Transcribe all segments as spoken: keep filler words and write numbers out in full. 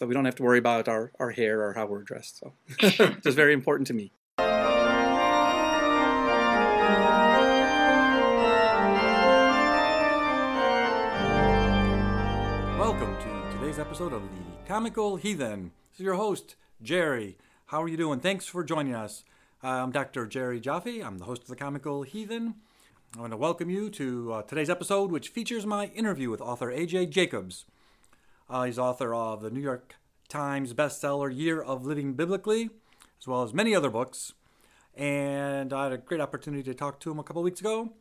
so we don't have to worry about our, our hair or how we're dressed. So it's very important to me. Welcome to today's episode of The Comical Heathen. This is your host, Jerry. How are you doing? Thanks for joining us. I'm Doctor Jerry Jaffe. I'm the host of The Comical Heathen. I want to welcome you to uh, today's episode, which features my interview with author A J. Jacobs. Uh, he's author of the New York Times bestseller Year of Living Biblically, as well as many other books. And I had a great opportunity to talk to him a couple weeks ago,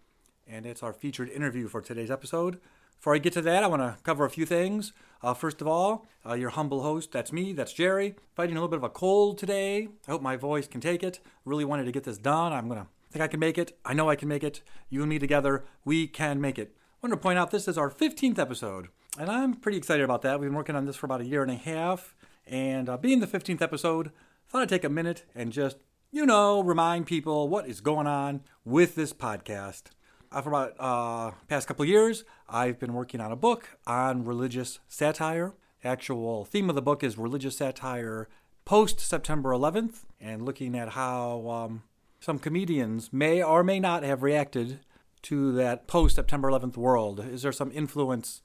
and it's our featured interview for today's episode. Before I get to that, I want to cover a few things. Uh, first of all, uh, your humble host, that's me, that's Jerry. Fighting a little bit of a cold today. I hope my voice can take it. Really wanted to get this done. I'm going to think I can make it. I know I can make it. You and me together, we can make it. I want to point out this is our fifteenth episode, and I'm pretty excited about that. We've been working on this for about a year and a half, and uh, being the fifteenth episode, I thought I'd take a minute and just, you know, remind people what is going on with this podcast. Uh, for about uh past couple of years, I've been working on a book on religious satire. The actual theme of the book is religious satire post-September eleventh, and looking at how um, some comedians may or may not have reacted to that post-September eleventh world. Is there some influence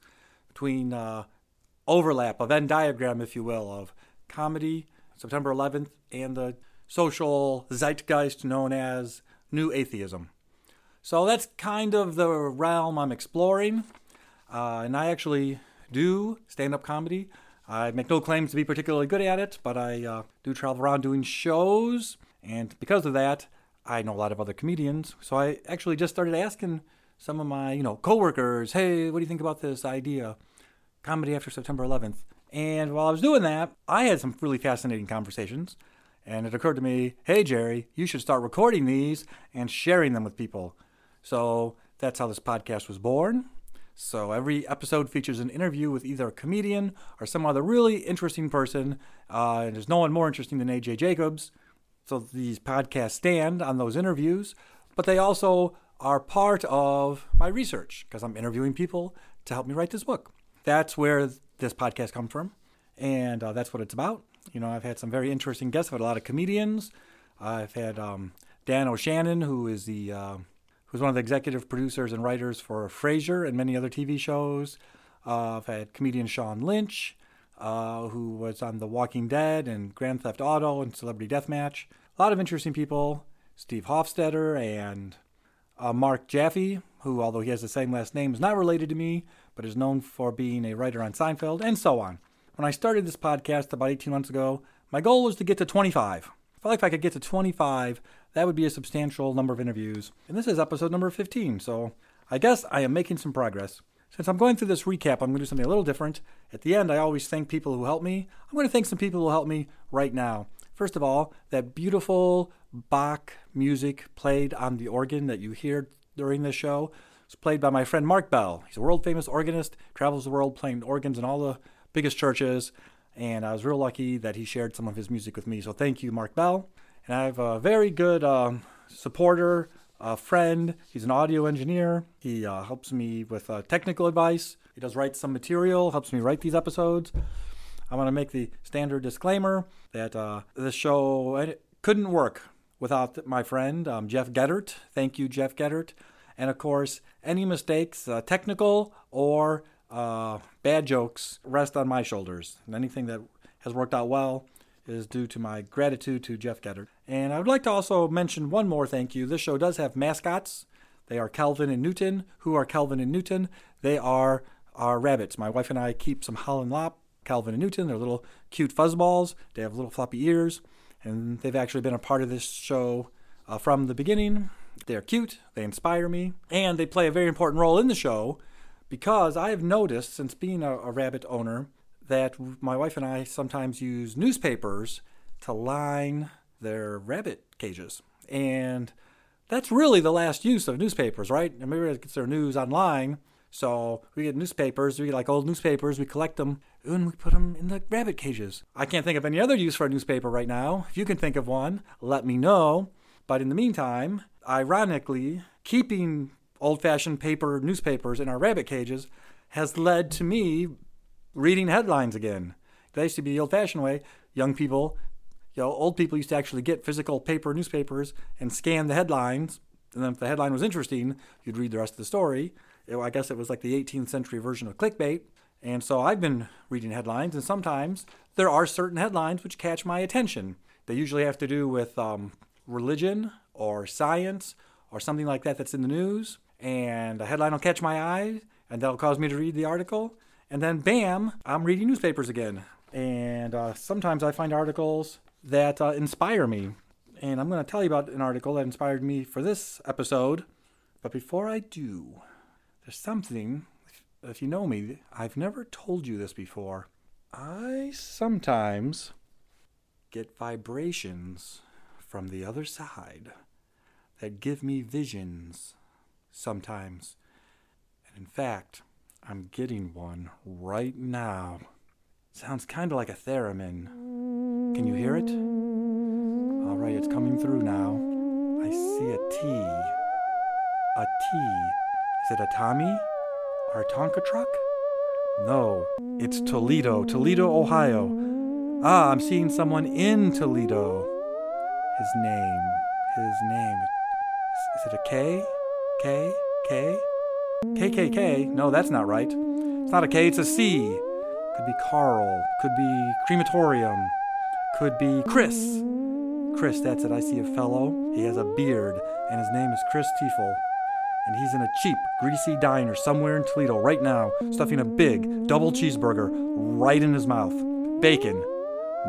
between uh, overlap, a Venn diagram, if you will, of comedy, September eleventh, and the social zeitgeist known as New Atheism? So that's kind of the realm I'm exploring, uh, and I actually do stand-up comedy. I make no claims to be particularly good at it, but I uh, do travel around doing shows, and because of that, I know a lot of other comedians. So I actually just started asking some of my, you know, coworkers, hey, what do you think about this idea, comedy after September eleventh? And while I was doing that, I had some really fascinating conversations, and it occurred to me, hey, Jerry, you should start recording these and sharing them with people. So that's how this podcast was born. So every episode features an interview with either a comedian or some other really interesting person. Uh, and there's no one more interesting than A J. Jacobs. So these podcasts stand on those interviews. But they also are part of my research because I'm interviewing people to help me write this book. That's where this podcast comes from. And uh, that's what it's about. You know, I've had some very interesting guests. I've had a lot of comedians. Uh, I've had um, Dan O'Shannon, who is the... Uh, who's one of the executive producers and writers for Frasier and many other T V shows. Uh, I've had comedian Sean Lynch, uh, who was on The Walking Dead and Grand Theft Auto and Celebrity Deathmatch. A lot of interesting people. Steve Hofstetter and uh, Mark Jaffe, who, although he has the same last name, is not related to me, but is known for being a writer on Seinfeld, and so on. When I started this podcast about eighteen months ago, my goal was to get to twenty-five. I felt like if I could get to twenty-five, that would be a substantial number of interviews. And this is episode number fifteen, so I guess I am making some progress. Since I'm going through this recap, I'm going to do something a little different. At the end, I always thank people who help me. I'm going to thank some people who help me right now. First of all, that beautiful Bach music played on the organ that you hear during this show is played by my friend Mark Bell. He's a world-famous organist, travels the world playing organs in all the biggest churches, and I was real lucky that he shared some of his music with me. So thank you, Mark Bell. And I have a very good um, supporter, a friend. He's an audio engineer. He uh, helps me with uh, technical advice. He does write some material, helps me write these episodes. I want to make the standard disclaimer that uh, this show couldn't work without my friend, um, Jeff Gettert. Thank you, Jeff Gettert. And, of course, any mistakes, uh, technical or uh, bad jokes, rest on my shoulders. And anything that has worked out well is due to my gratitude to Jeff Gettert. And I would like to also mention one more thank you. This show does have mascots. They are Calvin and Newton. Who are Calvin and Newton? They are our rabbits. My wife and I keep some Holland Lop, Calvin and Newton. They're little cute fuzzballs. They have little floppy ears. And they've actually been a part of this show uh, from the beginning. They're cute. They inspire me. And they play a very important role in the show because I have noticed, since being a, a rabbit owner, that my wife and I sometimes use newspapers to line their rabbit cages. And that's really the last use of newspapers, right? And everybody gets their news online. So we get newspapers, we get like old newspapers, we collect them, and we put them in the rabbit cages. I can't think of any other use for a newspaper right now. If you can think of one, let me know. But in the meantime, ironically, keeping old-fashioned paper newspapers in our rabbit cages has led to me reading headlines again. That used to be the old-fashioned way. Young people, you know, old people used to actually get physical paper newspapers and scan the headlines. And then if the headline was interesting, you'd read the rest of the story. It, I guess it was like the eighteenth century version of clickbait. And so I've been reading headlines, and sometimes there are certain headlines which catch my attention. They usually have to do with um, religion or science or something like that that's in the news. And a headline will catch my eye, and that'll cause me to read the article. And then, bam, I'm reading newspapers again. And uh, sometimes I find articles that uh, inspire me. And I'm going to tell you about an article that inspired me for this episode. But before I do, there's something... If you know me, I've never told you this before. I sometimes get vibrations from the other side that give me visions sometimes. And in fact, I'm getting one right now. Sounds kind of like a theremin. Can you hear it? All right, it's coming through now. I see a T. A T. Is it a Tommy? Our Tonka truck? No, it's Toledo, Toledo, Ohio. Ah, I'm seeing someone in Toledo. His name, his name. Is, is it a K? K? K? K K K? No, that's not right. It's not a K, it's a C. Could be Carl, could be crematorium, could be Chris. Chris, that's it, I see a fellow. He has a beard, and his name is Chris Tiefel. And he's in a cheap, greasy diner somewhere in Toledo right now, stuffing a big, double cheeseburger right in his mouth. Bacon.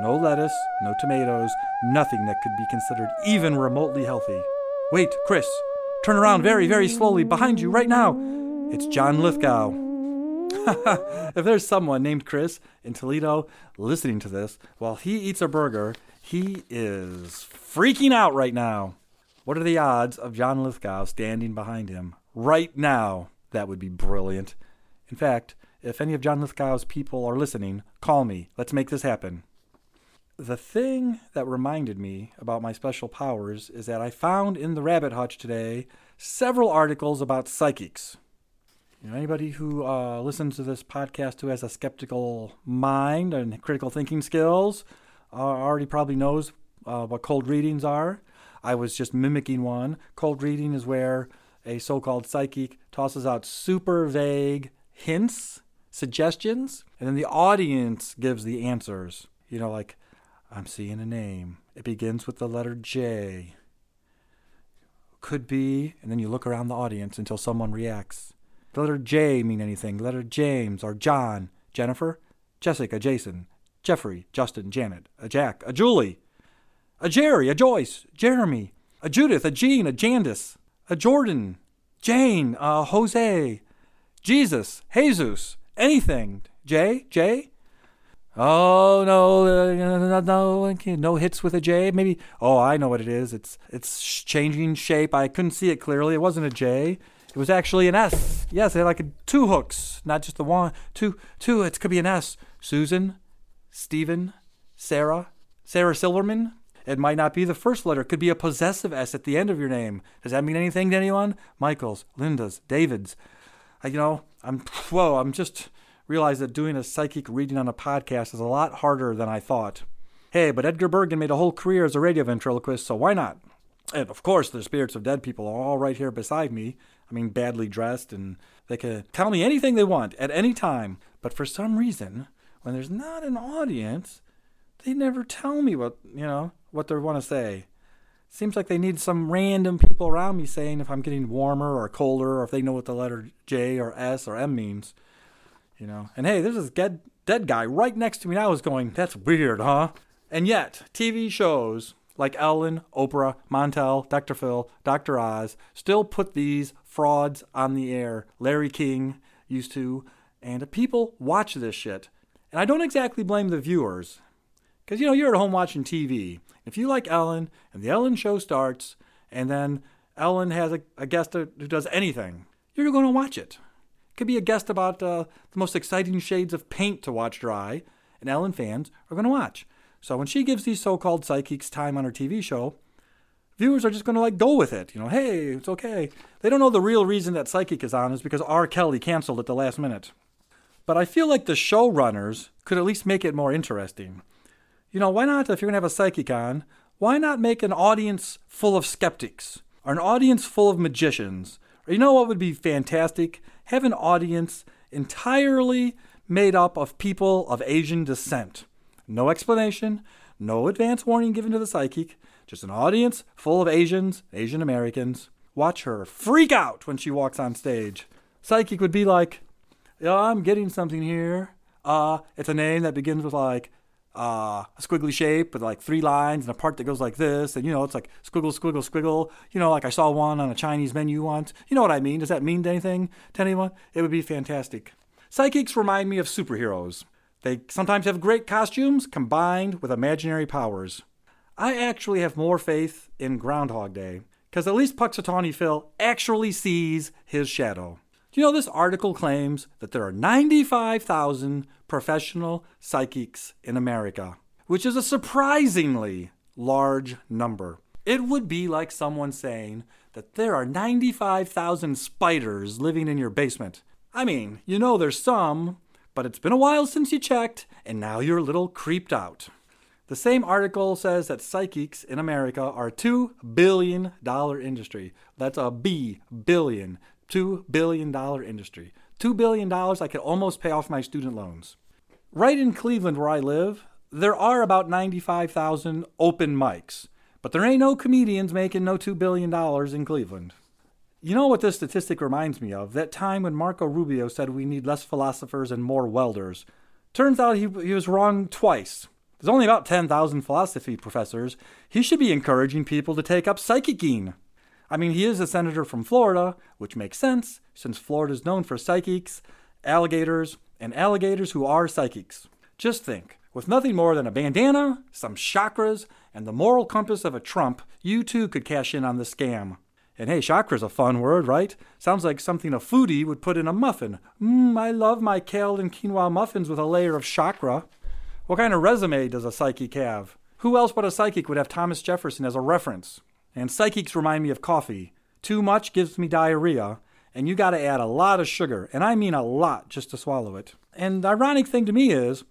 No lettuce, no tomatoes, nothing that could be considered even remotely healthy. Wait, Chris. Turn around very, very slowly behind you right now. It's John Lithgow. If there's someone named Chris in Toledo listening to this, while he eats a burger, he is freaking out right now. What are the odds of John Lithgow standing behind him right now? That would be brilliant. In fact, if any of John Lithgow's people are listening, call me. Let's make this happen. The thing that reminded me about my special powers is that I found in the rabbit hutch today several articles about psychics. You know, anybody who uh, listens to this podcast who has a skeptical mind and critical thinking skills uh, already probably knows uh, what cold readings are. I was just mimicking one. Cold reading is where a so-called psychic tosses out super vague hints, suggestions, and then the audience gives the answers. You know, like, I'm seeing a name. It begins with the letter J. Could be, and then you look around the audience until someone reacts. The letter J mean anything? The letter James or John, Jennifer, Jessica, Jason, Jeffrey, Justin, Janet, a Jack, a Julie. A Jerry, a Joyce, Jeremy, a Judith, a Jean, a Jandis, a Jordan, Jane, a Jose, Jesus, Jesus, anything. J, J? Oh, no, no, no hits with a J. Maybe, oh, I know what it is. It's it's changing shape. I couldn't see it clearly. It wasn't a J. It was actually an S. Yes, it had like a, two hooks, not just the one. Two, two, it could be an S. Susan, Stephen, Sarah, Sarah Silverman. It might not be the first letter. It could be a possessive S at the end of your name. Does that mean anything to anyone? Michael's, Linda's, David's. I, you know, I'm, whoa, I'm just realized that doing a psychic reading on a podcast is a lot harder than I thought. Hey, but Edgar Bergen made a whole career as a radio ventriloquist, so why not? And, of course, the spirits of dead people are all right here beside me. I mean, badly dressed, and they can tell me anything they want at any time. But for some reason, when there's not an audience, they never tell me what, you know, what they want to say. Seems like they need some random people around me saying if I'm getting warmer or colder or if they know what the letter J or S or M means. You know, and hey, there's this dead, dead guy right next to me now who's going, that's weird, huh? And yet, T V shows like Ellen, Oprah, Montel, Doctor Phil, Doctor Oz still put these frauds on the air. Larry King used to. And people watch this shit. And I don't exactly blame the viewers. Because, you know, you're at home watching T V. If you like Ellen, and the Ellen show starts, and then Ellen has a, a guest who does anything, you're going to watch it. It could be a guest about uh, the most exciting shades of paint to watch dry, and Ellen fans are going to watch. So when she gives these so-called psychics time on her T V show, viewers are just going to, like, go with it. You know, hey, it's okay. They don't know the real reason that psychic is on is because R. Kelly canceled at the last minute. But I feel like the showrunners could at least make it more interesting. You know, why not, if you're going to have a psychic on, why not make an audience full of skeptics or an audience full of magicians? Or you know what would be fantastic? Have an audience entirely made up of people of Asian descent. No explanation, no advance warning given to the psychic, just an audience full of Asians, Asian Americans. Watch her freak out when she walks on stage. Psychic would be like, yeah, I'm getting something here. Uh, it's a name that begins with like uh, a squiggly shape with like three lines and a part that goes like this. And, you know, it's like squiggle, squiggle, squiggle. You know, like I saw one on a Chinese menu once. You know what I mean? Does that mean anything to anyone? It would be fantastic. Psychics remind me of superheroes. They sometimes have great costumes combined with imaginary powers. I actually have more faith in Groundhog Day because at least Puxatawny Phil actually sees his shadow. You know, this article claims that there are ninety-five thousand professional psychics in America, which is a surprisingly large number. It would be like someone saying that there are ninety-five thousand spiders living in your basement. I mean, you know there's some, but it's been a while since you checked, and now you're a little creeped out. The same article says that psychics in America are a two billion dollars industry. That's a B, billion. two billion dollars industry. two billion dollars, I could almost pay off my student loans. Right in Cleveland, where I live, there are about ninety-five thousand open mics, but there ain't no comedians making no two billion dollars in Cleveland. You know what this statistic reminds me of? That time when Marco Rubio said we need less philosophers and more welders. Turns out he, he was wrong twice. There's only about ten thousand philosophy professors. He should be encouraging people to take up psychicking. I mean, he is a senator from Florida, which makes sense, since Florida is known for psychics, alligators, and alligators who are psychics. Just think, with nothing more than a bandana, some chakras, and the moral compass of a trump, you too could cash in on the scam. And hey, chakra's a fun word, right? Sounds like something a foodie would put in a muffin. Mmm, I love my kale and quinoa muffins with a layer of chakra. What kind of resume does a psychic have? Who else but a psychic would have Thomas Jefferson as a reference? And psychics remind me of coffee. Too much gives me diarrhea, and you gotta add a lot of sugar, and I mean a lot, just to swallow it. And the ironic thing to me is,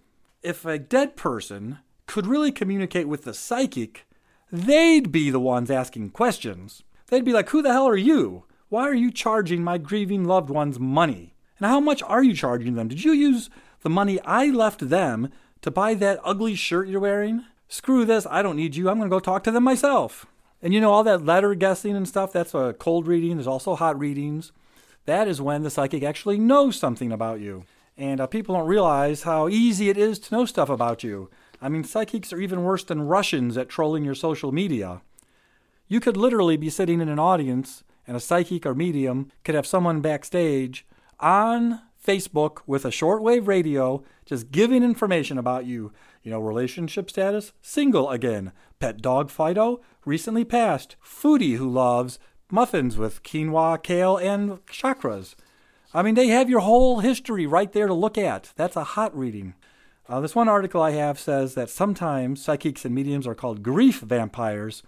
if a dead person could really communicate with the psychic, they'd be the ones asking questions. They'd be like, who the hell are you? Why are you charging my grieving loved ones money? And how much are you charging them? Did you use the money I left them to buy that ugly shirt you're wearing? Screw this, I don't need you, I'm gonna go talk to them myself. And you know, all that letter guessing and stuff, that's a cold reading. There's also hot readings. That is when the psychic actually knows something about you. And uh, people don't realize how easy it is to know stuff about you. I mean, psychics are even worse than Russians at trolling your social media. You could literally be sitting in an audience and a psychic or medium could have someone backstage on Facebook with a shortwave radio just giving information about you. You know, relationship status, single again, pet dog Fido, recently passed, foodie who loves muffins with quinoa, kale, and chakras. I mean, they have your whole history right there to look at. That's a hot reading. Uh, this one article I have says that sometimes psychics and mediums are called grief vampires,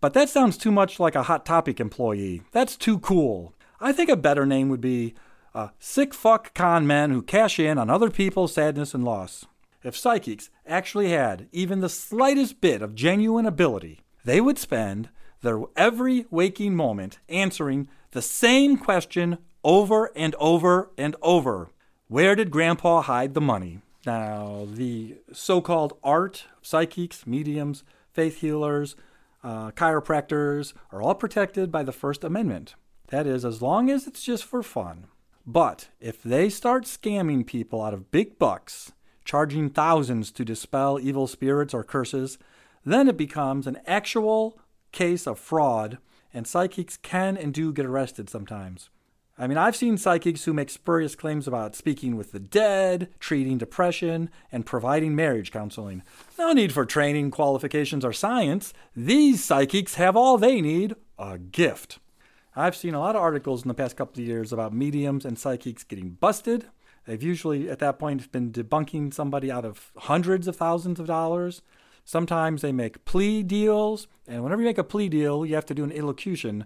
but that sounds too much like a Hot Topic employee. That's too cool. I think a better name would be Uh, sick fuck con men who cash in on other people's sadness and loss. If psychics actually had even the slightest bit of genuine ability, they would spend their every waking moment answering the same question over and over and over. Where did Grandpa hide the money? Now, the so-called art, psychics, mediums, faith healers, uh, chiropractors are all protected by the First Amendment. That is, as long as it's just for fun. But if they start scamming people out of big bucks, charging thousands to dispel evil spirits or curses, then it becomes an actual case of fraud, and psychics can and do get arrested sometimes. I mean, I've seen psychics who make spurious claims about speaking with the dead, treating depression, and providing marriage counseling. No need for training, qualifications, or science. These psychics have all they need, a gift. I've seen a lot of articles in the past couple of years about mediums and psychics getting busted. They've usually, at that point, been debunking somebody out of hundreds of thousands of dollars. Sometimes they make plea deals. And whenever you make a plea deal, you have to do an illocution,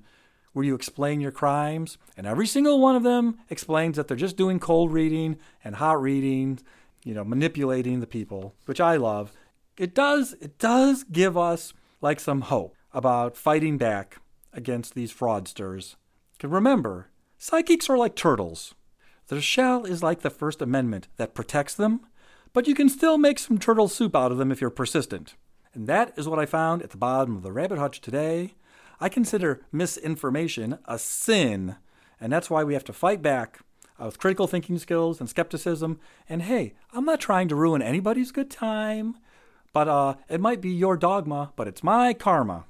where you explain your crimes, and every single one of them explains that they're just doing cold reading and hot reading, you know, manipulating the people, which I love. It does, it does give us like some hope about fighting back against these fraudsters. Because remember, psychics are like turtles. Their shell is like the First Amendment that protects them, but you can still make some turtle soup out of them if you're persistent. And that is what I found at the bottom of the rabbit hutch today. I consider misinformation a sin, and that's why we have to fight back with critical thinking skills and skepticism. And hey, I'm not trying to ruin anybody's good time, but uh, it might be your dogma, but it's my karma.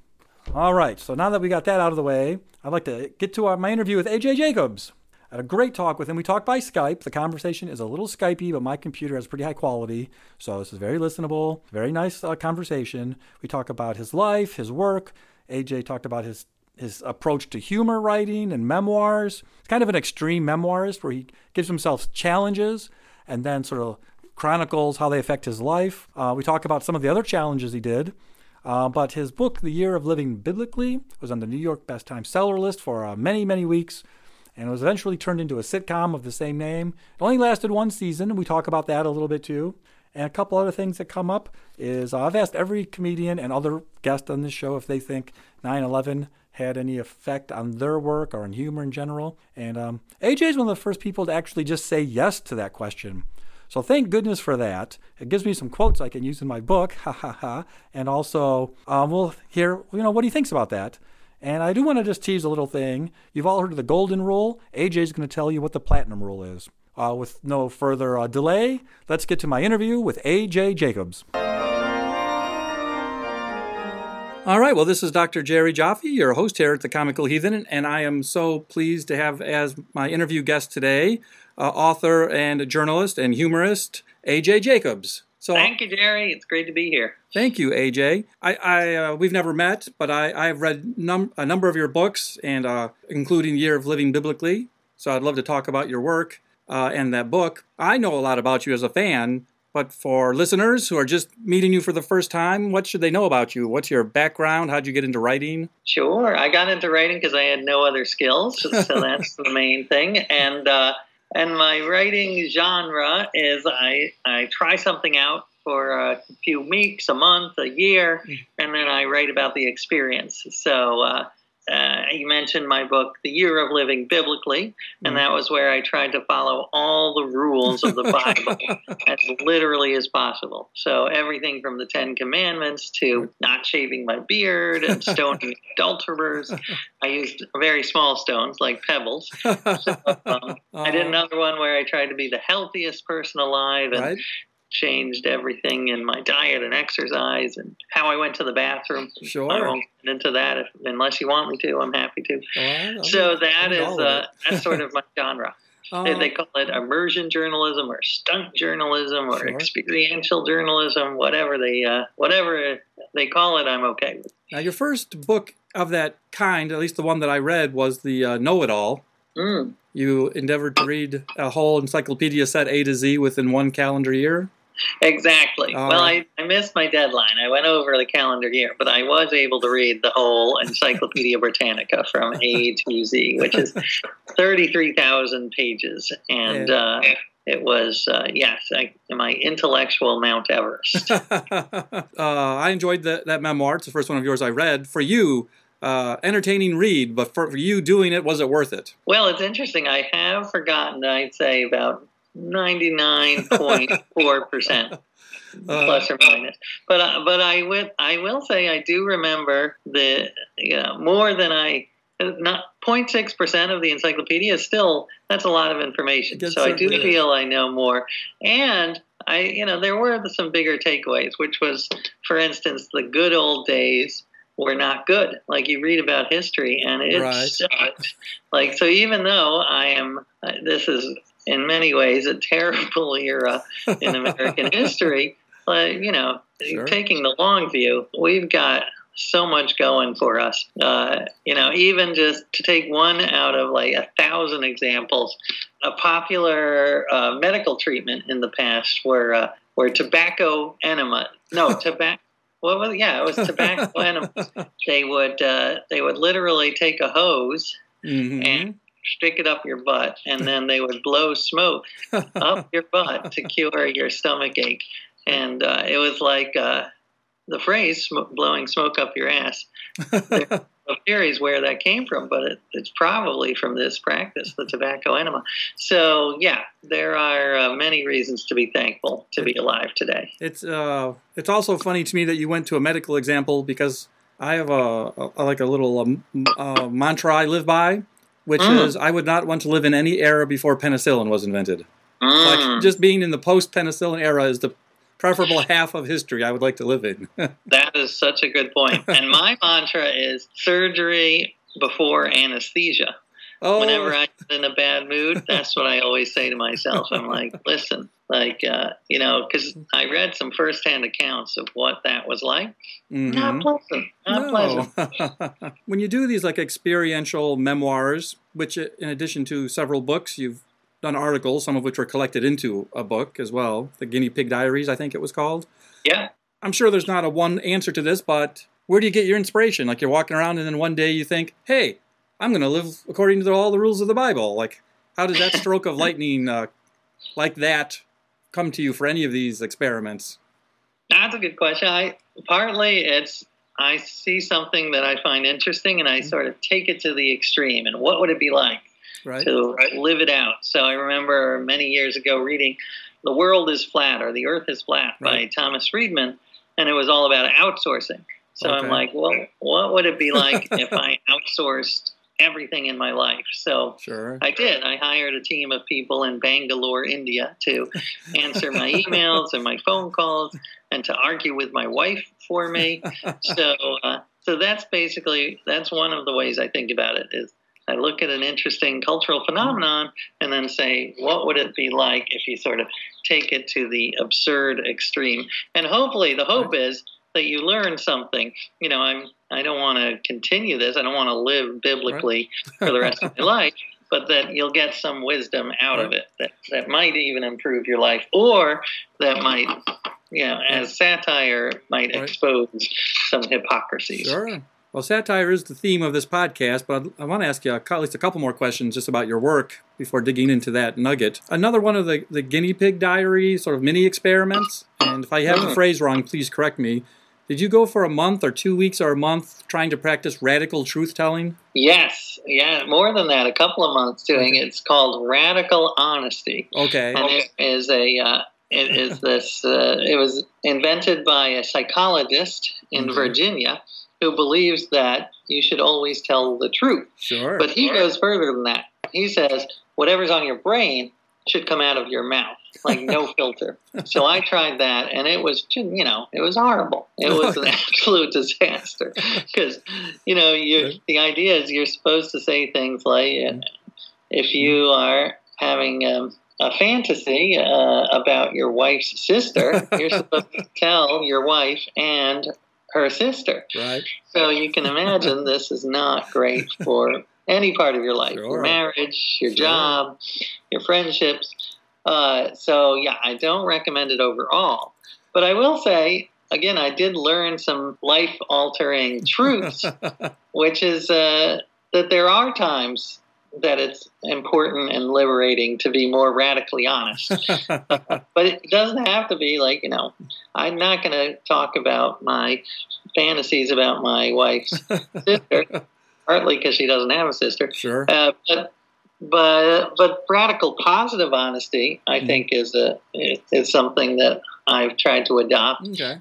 All right, so now that we got that out of the way, I'd like to get to our, my interview with A J. Jacobs. I had a great talk with him. We talked by Skype. The conversation is a little Skypey, but my computer has pretty high quality, so this is very listenable, very nice uh, conversation. We talk about his life, his work. A J talked about his, his approach to humor writing and memoirs. It's kind of an extreme memoirist where he gives himself challenges and then sort of chronicles how they affect his life. Uh, we talk about some of the other challenges he did, uh, but his book, The Year of Living Biblically, was on the New York Best Time Seller list for uh, many, many weeks, and it was eventually turned into a sitcom of the same name. It only lasted one season. We talk about that a little bit too. And a couple other things that come up is uh, I've asked every comedian and other guest on this show if they think nine eleven had any effect on their work or on humor in general. And um, A J is one of the first people to actually just say yes to that question. So thank goodness for that. It gives me some quotes I can use in my book, ha ha ha. And also um, we'll hear, you know, what he thinks about that. And I do want to just tease a little thing. You've all heard of the golden rule. A J's going to tell you what the platinum rule is. Uh, with no further uh, delay, let's get to my interview with A J. Jacobs. All right, well, this is Doctor Jerry Jaffe, your host here at The Comical Heathen, and I am so pleased to have as my interview guest today, uh, author and journalist and humorist, A J. Jacobs. So, thank you, Jerry. It's great to be here. Thank you, A J. I, I uh, we've never met, but I, I've read num- a number of your books, and uh, including Year of Living Biblically, so I'd love to talk about your work. Uh, and that book. I know a lot about you as a fan, but for listeners who are just meeting you for the first time, what should they know about you? What's your background? How'd you get into writing? Sure. I got into writing because I had no other skills, so that's the main thing. And uh, and my writing genre is I, I try something out for a few weeks, a month, a year, and then I write about the experience. So uh Uh, you mentioned my book, The Year of Living Biblically, and that was where I tried to follow all the rules of the Bible as literally as possible. So everything from the Ten Commandments to not shaving my beard and stoning adulterers. I used very small stones, like pebbles. So, um, I did another one where I tried to be the healthiest person alive and right. changed everything in my diet and exercise and how I went to the bathroom. Sure. I won't get into that if, unless you want me to. I'm happy to. Well, so that is uh, that's sort of my genre. Um, they call it immersion journalism or stunt journalism or sure. experiential journalism, whatever they uh, whatever they call it, I'm okay with. Now, your first book of that kind, at least the one that I read, was the uh, Know-It-All. Mm. You endeavored to read a whole encyclopedia set A to Z within one calendar year? Exactly. Uh, well, I, I missed my deadline. I went over the calendar year, but I was able to read the whole Encyclopedia Britannica from A to Z, which is thirty-three thousand pages. And yeah. uh, it was, uh, yes, I, my intellectual Mount Everest. uh, I enjoyed the, that memoir. It's the first one of yours I read. For you, uh, entertaining read, but for you doing it, was it worth it? Well, it's interesting. I have forgotten, I'd say, about ninety-nine point four percent, plus or minus. But uh, but I will I will say I do remember the you know, more than I not zero point six percent of the encyclopedia is still that's a lot of information. That's so I do is. feel I know more. And I you know there were some bigger takeaways, which was, for instance, the good old days were not good. Like, you read about history and it right. sucked. Like, so even though I am uh, this is. in many ways, a terrible era in American history. But, you know, sure. taking the long view, we've got so much going for us. Uh, you know, even just to take one out of like a thousand examples, a popular uh, medical treatment in the past were, uh, were tobacco enema. No, tobacco. Well, well, yeah, it was tobacco animals. They would uh, they would literally take a hose mm-hmm. and stick it up your butt, and then they would blow smoke up your butt to cure your stomach ache. And uh, it was like uh, the phrase sm- "blowing smoke up your ass." There's no theories where that came from, but it, it's probably from this practice, the tobacco enema. So, yeah, there are uh, many reasons to be thankful to be alive today. It's uh, it's also funny to me that you went to a medical example, because I have a, a like a little um, uh, mantra I live by, which mm. is I would not want to live in any era before penicillin was invented. Mm. Like, just being in the post-penicillin era is the preferable half of history I would like to live in. That is such a good point. And my mantra is surgery before anesthesia. Oh. Whenever I get in a bad mood, that's what I always say to myself. I'm like, listen, like, uh, you know, because I read some firsthand accounts of what that was like. Mm-hmm. Not pleasant. Not no. pleasant. When you do these, like, experiential memoirs, which in addition to several books, you've done articles, some of which were collected into a book as well, The Guinea Pig Diaries, I think it was called. Yeah. I'm sure there's not a one answer to this, but where do you get your inspiration? Like, you're walking around and then one day you think, hey, I'm going to live according to all the rules of the Bible. Like, how does that stroke of lightning uh, like that come to you for any of these experiments? That's a good question. I partly it's I see something that I find interesting and I sort of take it to the extreme. And what would it be like? Right. To live it out. So I remember many years ago reading The World is Flat or The Earth is Flat right. by Thomas Friedman, and it was all about outsourcing. So okay. I'm like, well, what would it be like if I outsourced everything in my life? So sure. I did. I hired a team of people in Bangalore, India, to answer my emails and my phone calls and to argue with my wife for me. So uh, so that's basically, that's one of the ways I think about it is, I look at an interesting cultural phenomenon and then say, what would it be like if you sort of take it to the absurd extreme? And hopefully the hope is that you learn something. You know, I'm, I don't want to continue this. I don't want to live biblically right. for the rest of my life, but that you'll get some wisdom out right. of it that, that might even improve your life or that might, you know, as satire might right. expose some hypocrisies. Sure. Well, satire is the theme of this podcast, but I want to ask you at least a couple more questions just about your work before digging into that nugget. Another one of the, the guinea pig diary sort of mini experiments, and if I have the phrase wrong, please correct me. Did you go for a month or two weeks or a month trying to practice radical truth-telling? Yes. Yeah, more than that, a couple of months doing it. It's called radical honesty. Okay. And it is a... Uh, It is this. Uh, it was invented by a psychologist in mm-hmm. Virginia who believes that you should always tell the truth. Sure. But he goes further than that. He says, whatever's on your brain should come out of your mouth, like no filter. So I tried that, and it was, you know, it was horrible. It was an absolute disaster because, you know, you're, the idea is you're supposed to say things like, if you are having um, a fantasy uh, about your wife's sister, you're supposed to tell your wife and her sister. Right. So you can imagine this is not great for any part of your life, sure. your marriage, your sure. job, your friendships. Uh, so, yeah, I don't recommend it overall. But I will say, again, I did learn some life-altering truths, which is uh, that there are times that it's important and liberating to be more radically honest. But it doesn't have to be like, you know, I'm not going to talk about my fantasies about my wife's sister, partly because she doesn't have a sister. Sure. Uh, but, but but radical positive honesty, I mm-hmm. think, is a is something that I've tried to adopt. Okay.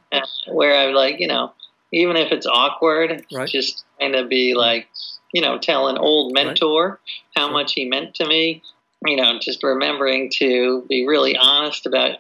Where I'm like, you know, even if it's awkward, right. just kind of be like, you know, tell an old mentor right. how sure. much he meant to me, you know, just remembering to be really honest about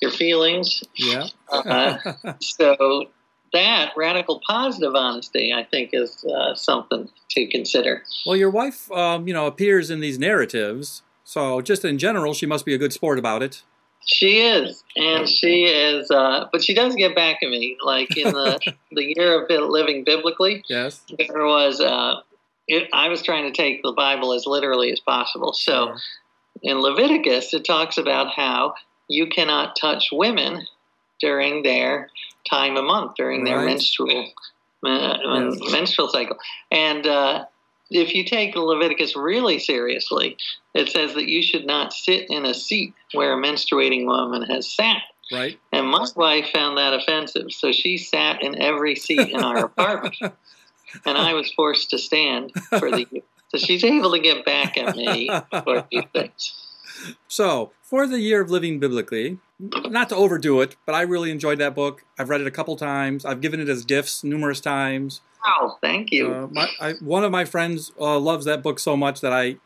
your feelings. Yeah. uh, so that radical positive honesty, I think, is uh, something to consider. Well, your wife, um, you know, appears in these narratives. So just in general, she must be a good sport about it. She is, and she is, uh, but she does get back at me. Like in the, the year of living biblically, yes, there was... Uh, It, I was trying to take the Bible as literally as possible. So sure. in Leviticus, it talks about how you cannot touch women during their time a month during their right. menstrual uh, yes. menstrual cycle. And uh, if you take Leviticus really seriously, it says that you should not sit in a seat where a menstruating woman has sat. Right. And my wife found that offensive, so she sat in every seat in our apartment, and I was forced to stand for the year. So she's able to get back at me for a few things. So, for the Year of Living Biblically, not to overdo it, but I really enjoyed that book. I've read it a couple times. I've given it as gifts numerous times. Oh, thank you. Uh, my, I, one of my friends uh, loves that book so much that I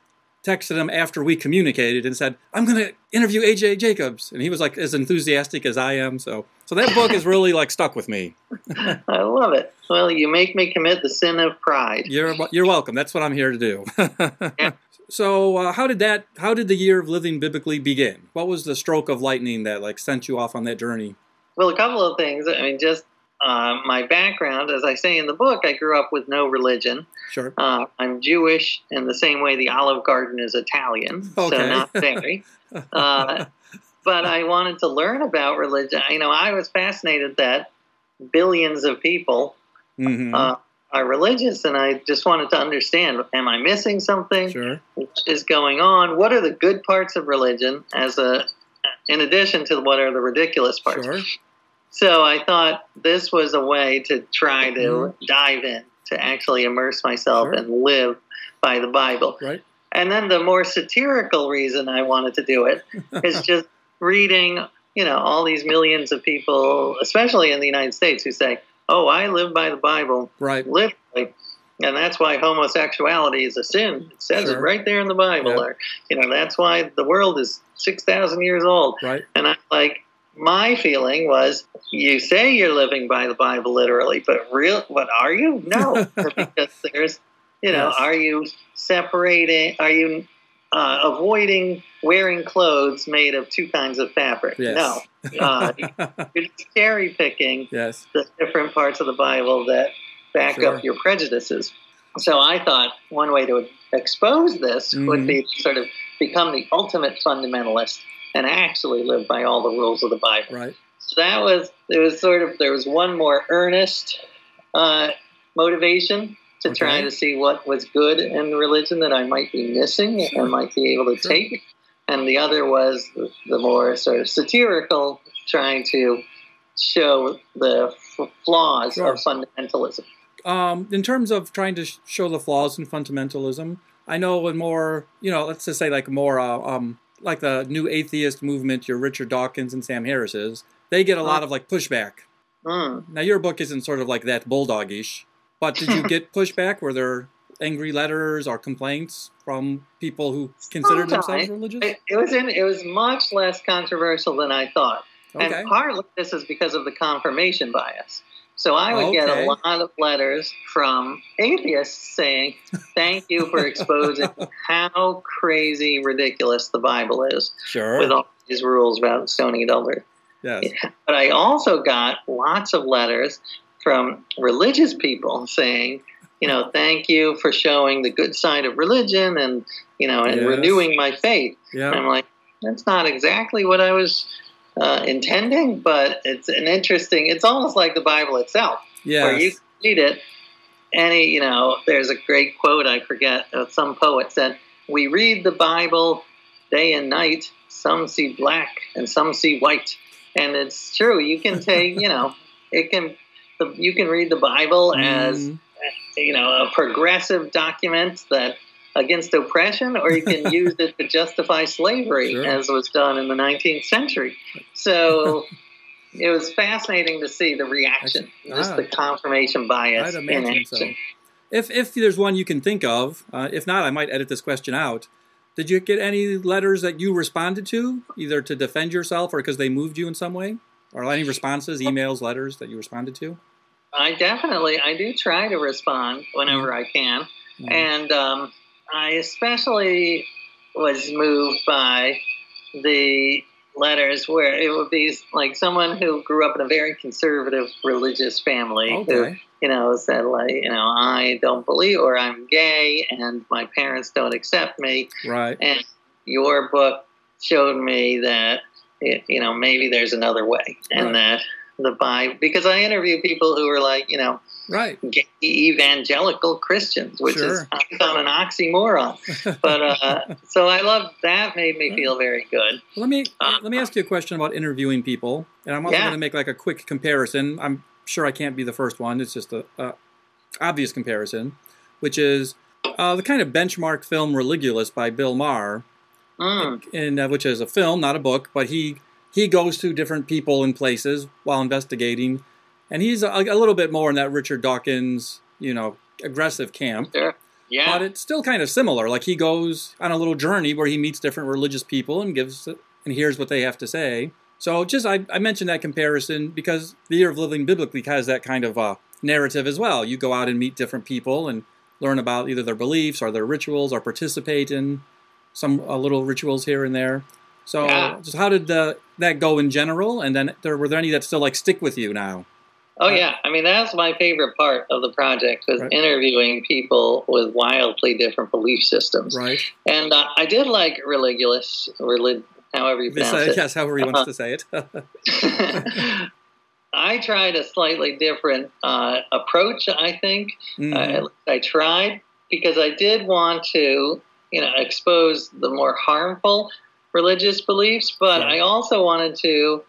texted him after we communicated and said, I'm going to interview A J. Jacobs. And he was like as enthusiastic as I am. So, so that book is really like stuck with me. I love it. Well, you make me commit the sin of pride. You're, you're welcome. That's what I'm here to do. Yeah. So uh, how did that, how did the Year of Living Biblically begin? What was the stroke of lightning that like sent you off on that journey? Well, a couple of things. I mean, just uh, my background, as I say in the book, I grew up with no religion. Sure. Uh, I'm Jewish in the same way the Olive Garden is Italian, okay. So not very. uh, but I wanted to learn about religion. You know, I was fascinated that billions of people mm-hmm. uh are religious, and I just wanted to understand, am I missing something? Sure. What is going on? What are the good parts of religion as a, in addition to what are the ridiculous parts? Sure. So I thought this was a way to try to mm-hmm. dive in, to actually immerse myself sure. and live by the Bible. Right. And then the more satirical reason I wanted to do it is just reading, you know, all these millions of people, especially in the United States, who say, oh, I live by the Bible, right? Literally, and that's why homosexuality is a sin. It says sure. it right there in the Bible. Yep. Or, you know, that's why the world is six thousand years old. Right. And I'm like, my feeling was, you say you're living by the Bible literally, but real, what are you? No, because there's, you know, yes. are you separating? Are you uh, avoiding wearing clothes made of two kinds of fabric? Yes. No. uh, you're just cherry picking yes. the different parts of the Bible that back sure. up your prejudices. So I thought one way to expose this mm-hmm. would be to sort of become the ultimate fundamentalist and actually live by all the rules of the Bible. Right. So that was, it was sort of, there was one more earnest uh, motivation to okay. try to see what was good in religion that I might be missing sure. and might be able to sure. take. And the other was the more sort of satirical, trying to show the f- flaws sure. of fundamentalism. Um, in terms of trying to sh- show the flaws in fundamentalism, I know in more, you know, let's just say like more, uh, um, like the New Atheist movement, your Richard Dawkins and Sam Harris's, they get a lot of like pushback. Mm. Now your book isn't sort of like that bulldogish, but did you get pushback? Were there angry letters or complaints from people who considered Sometimes. themselves religious? It, it was in, it was much less controversial than I thought. Okay. And partly this is because of the confirmation bias. So I would okay. get a lot of letters from atheists saying, thank you for exposing how crazy ridiculous the Bible is sure. with all these rules about stoning adultery. Yes. Yeah. But I also got lots of letters from religious people saying, you know, thank you for showing the good side of religion and, you know, and yes. renewing my faith. Yep. And I'm like, that's not exactly what I was uh, intending, but it's an interesting, it's almost like the Bible itself, yes. where you can read it. Any, you know, there's a great quote, I forget, some poet said, we read the Bible day and night, some see black and some see white. And it's true, you can take, you know, it can, you can read the Bible mm. as, you know, a progressive document that against oppression, or you can use it to justify slavery, sure. as was done in the nineteenth century. So it was fascinating to see the reaction, ah, just the confirmation bias in action. So. If if there's one you can think of, uh, if not, I might edit this question out. Did you get any letters that you responded to, either to defend yourself or because they moved you in some way? Or any responses, emails, letters that you responded to? I definitely, I do try to respond whenever I can. Mm-hmm. And um, I especially was moved by the letters where it would be like someone who grew up in a very conservative religious family okay. who, you know, said like, you know, I don't believe, or I'm gay and my parents don't accept me. Right. And your book showed me that, it, you know, maybe there's another way and right. that the vibe, because I interview people who are like, you know, right, gay evangelical Christians, which sure. is I thought an oxymoron. But uh, so I love that. Made me feel very good. Let me uh, let me ask you a question about interviewing people, and I'm also yeah. going to make like a quick comparison. I'm sure I can't be the first one. It's just a, a obvious comparison, which is uh, the kind of benchmark film Religulous by Bill Maher, mm. in uh, which is a film, not a book, but he he goes to different people and places while investigating. And he's a, a little bit more in that Richard Dawkins, you know, aggressive camp. Sure. Yeah. But it's still kind of similar. Like he goes on a little journey where he meets different religious people and gives and hears what they have to say. So just I, I mentioned that comparison because The Year of Living Biblically has that kind of uh, narrative as well. You go out and meet different people and learn about either their beliefs or their rituals or participate in some uh, little rituals here and there. So yeah. just how did the, that go in general? And then there, were there any that still like stick with you now? Oh, yeah. I mean, that's my favorite part of the project was right. interviewing people with wildly different belief systems. Right. And uh, I did like Religulous, relig- however you pronounce yes, it. Yes, however he wants uh, to say it. I tried a slightly different uh, approach, I think. Mm. Uh, I tried because I did want to, you know, expose the more harmful religious beliefs, but right. I also wanted to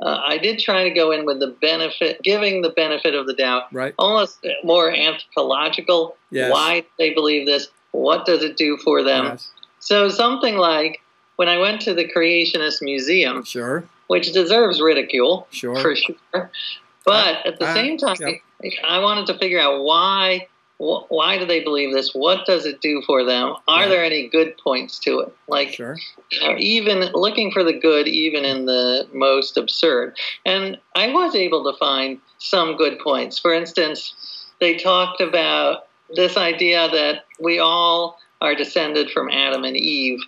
Uh, I did try to go in with the benefit, giving the benefit of the doubt, right. almost more anthropological. Yes. Why do they believe this? What does it do for them? Yes. So something like when I went to the Creationist Museum, sure. which deserves ridicule, sure. for sure. But uh, at the uh, same time, yeah. I wanted to figure out why. Why do they believe this? What does it do for them? Are yeah. there any good points to it? Like, sure. even looking for the good, even in the most absurd. And I was able to find some good points. For instance, they talked about this idea that we all are descended from Adam and Eve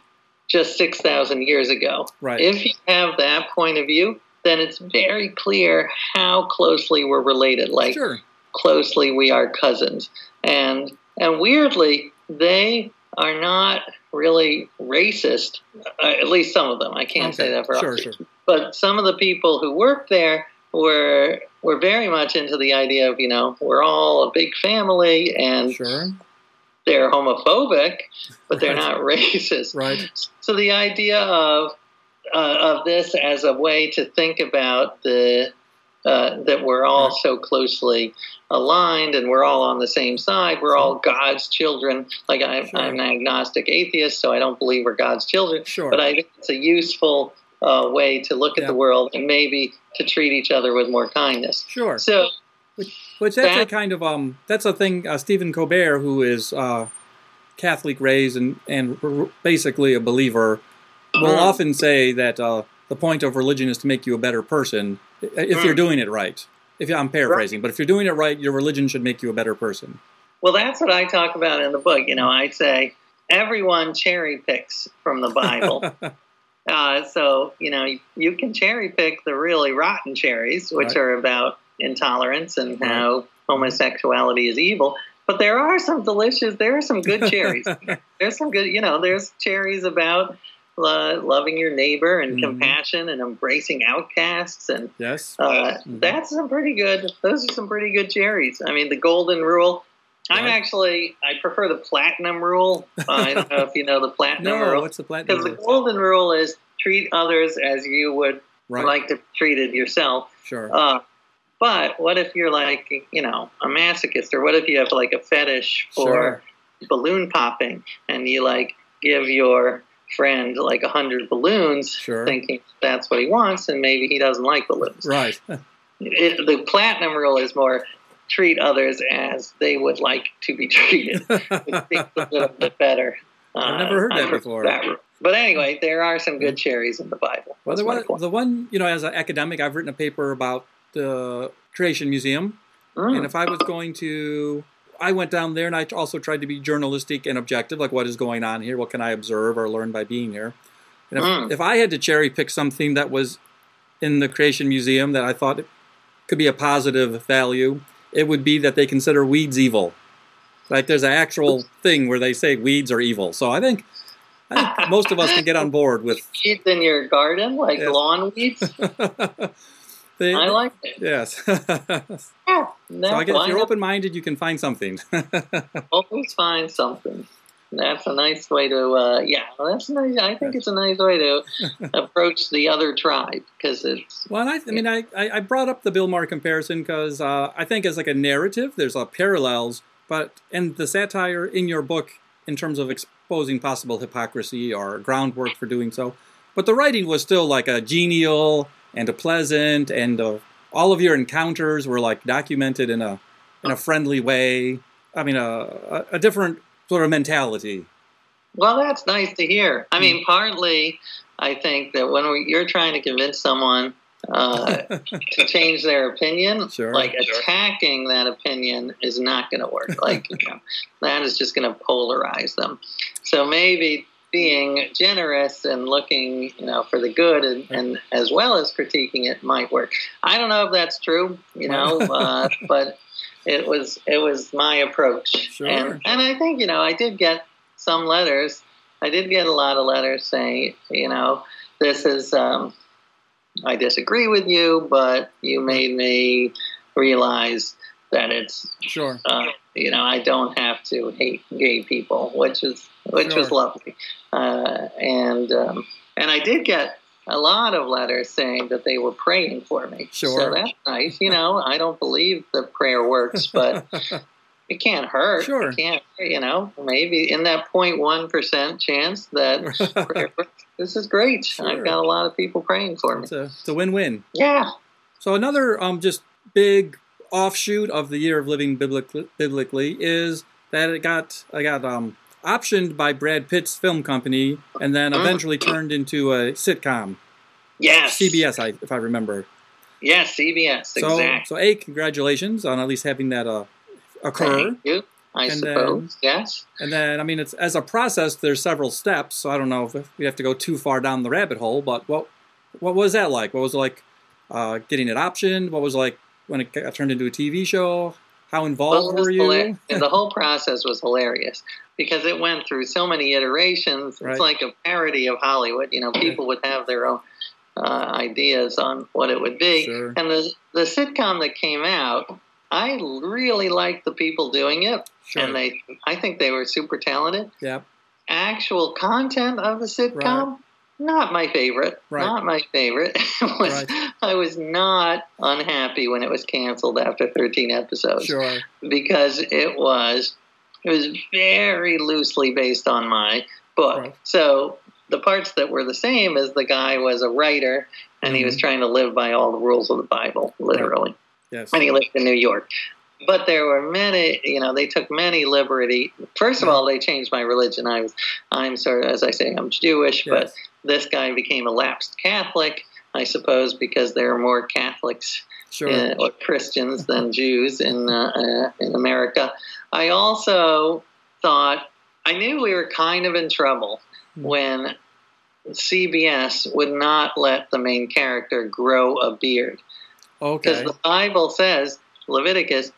just six thousand years ago. Right. If you have that point of view, then it's very clear how closely we're related. Like, sure. closely we are cousins. And and weirdly, they are not really racist, uh, at least some of them. I can't okay. say that for sure, all. Sure. But some of the people who worked there were were very much into the idea of, you know, we're all a big family and sure. they're homophobic, but they're right. not racist. Right. So the idea of uh, of this as a way to think about the Uh, that we're all so closely aligned and we're all on the same side. We're all God's children. Like I'm, sure. I'm an agnostic atheist, so I don't believe we're God's children. Sure. But I think it's a useful uh, way to look at yeah. the world and maybe to treat each other with more kindness. Sure. So, which, which that's that, a kind of um, that's a thing. Uh, Stephen Colbert, who is uh, Catholic raised and and r- basically a believer, will um, often say that uh, the point of religion is to make you a better person. If you're doing it right. If I'm paraphrasing, right. but if you're doing it right, your religion should make you a better person. Well, that's what I talk about in the book. You know, I say everyone cherry picks from the Bible. uh, so, you know, you, you can cherry pick the really rotten cherries, which right. are about intolerance and right. how homosexuality is evil. But there are some delicious, there are some good cherries. There's some good, you know, there's cherries about Uh, loving your neighbor and mm-hmm. compassion and embracing outcasts and yes, uh, mm-hmm. that's some pretty good. Those are some pretty good cherries. I mean, the golden rule. Right. I'm actually I prefer the platinum rule. Uh, I don't know if you know the platinum no, rule. What's the platinum rule? Because the golden rule is treat others as you would right. like to be treated yourself. Sure. Uh, but what if you're like you know a masochist, or what if you have like a fetish for sure. balloon popping and you like give your friend like a hundred balloons sure. thinking that's what he wants and maybe he doesn't like balloons. Right. It, the platinum rule is more treat others as they would like to be treated. It seems a little bit better. I've never heard uh, that before. That but anyway, there are some good cherries in the Bible. Well, the one, the one, you know, as an academic, I've written a paper about the Creation Museum. Mm. And if I was going to... I went down there and I also tried to be journalistic and objective, like what is going on here? What can I observe or learn by being here? And if, mm. if I had to cherry pick something that was in the Creation Museum that I thought could be a positive value, it would be that they consider weeds evil. Like there's an actual thing where they say weeds are evil. So I think, I think most of us can get on board with... Weeds in your garden, like yeah. lawn weeds? They, I like it. Yes. Yeah, no, so I guess if you're open-minded, you can find something. Always find something. That's a nice way to, uh, yeah, that's nice. I think it's a nice way to approach the other tribe because it's. Well, I, I mean, I, I brought up the Bill Maher comparison because uh, I think as like a narrative, there's a parallels, but and the satire in your book in terms of exposing possible hypocrisy or groundwork for doing so, but the writing was still like a genial and a pleasant, and a, all of your encounters were like documented in a in a friendly way. I mean, a a different. Sort of mentality. Well, that's nice to hear. I mean, partly, I think that when we, you're trying to convince someone uh, to change their opinion, sure, like sure. attacking that opinion is not going to work. Like, you know, that is just going to polarize them. So maybe being generous and looking, you know, for the good and, and as well as critiquing it might work. I don't know if that's true, you know, uh, but. It was it was my approach, sure. and and I think you know I did get some letters. I did get a lot of letters saying you know this is um, I disagree with you, but you made me realize that it's sure uh, you know I don't have to hate gay people, which is which sure. was lovely, uh, and um, and I did get. A lot of letters saying that they were praying for me. Sure. So that's nice. You know, I don't believe the prayer works, but it can't hurt. Sure. It can't, you know, maybe in that zero point one percent chance that prayer works. This is great. Sure. I've got a lot of people praying for me. It's a, it's a win-win. Yeah. So another um, just big offshoot of the Year of Living Biblically, biblically is that it got, I got, um, optioned by Brad Pitt's film company, and then eventually turned into a sitcom. Yes. C B S, I, if I remember. Yes, C B S, so, exactly. So, A, congratulations on at least having that uh, occur. Thank you, I and suppose, then, yes. And then, I mean, it's as a process, there's several steps, so I don't know if we have to go too far down the rabbit hole, but what what was that like? What was it like uh, getting it optioned? What was it like when it got turned into a T V show? How involved well, were you? The whole process was hilarious because it went through so many iterations. Right. It's like a parody of Hollywood. You know, people would have their own uh, ideas on what it would be. Sure. And the the sitcom that came out, I really liked the people doing it. Sure. And they, I think they were super talented. Yep. Actual content of the sitcom, right. Not my favorite. Right. Not my favorite. It was, right. I was not unhappy when it was canceled after thirteen episodes. Sure. Because it was it was very loosely based on my book. Right. So the parts that were the same is the guy was a writer and mm-hmm. he was trying to live by all the rules of the Bible, literally. Right. Yes. And he lived in New York. But there were many, you know, they took many liberty. First of all, they changed my religion. I was, I'm sort of, as I say, I'm Jewish, yes. but this guy became a lapsed Catholic, I suppose, because there are more Catholics sure. uh, or Christians than Jews in uh, uh, in America. I also thought, I knew we were kind of in trouble when C B S would not let the main character grow a beard. Okay. Because the Bible says, Leviticus,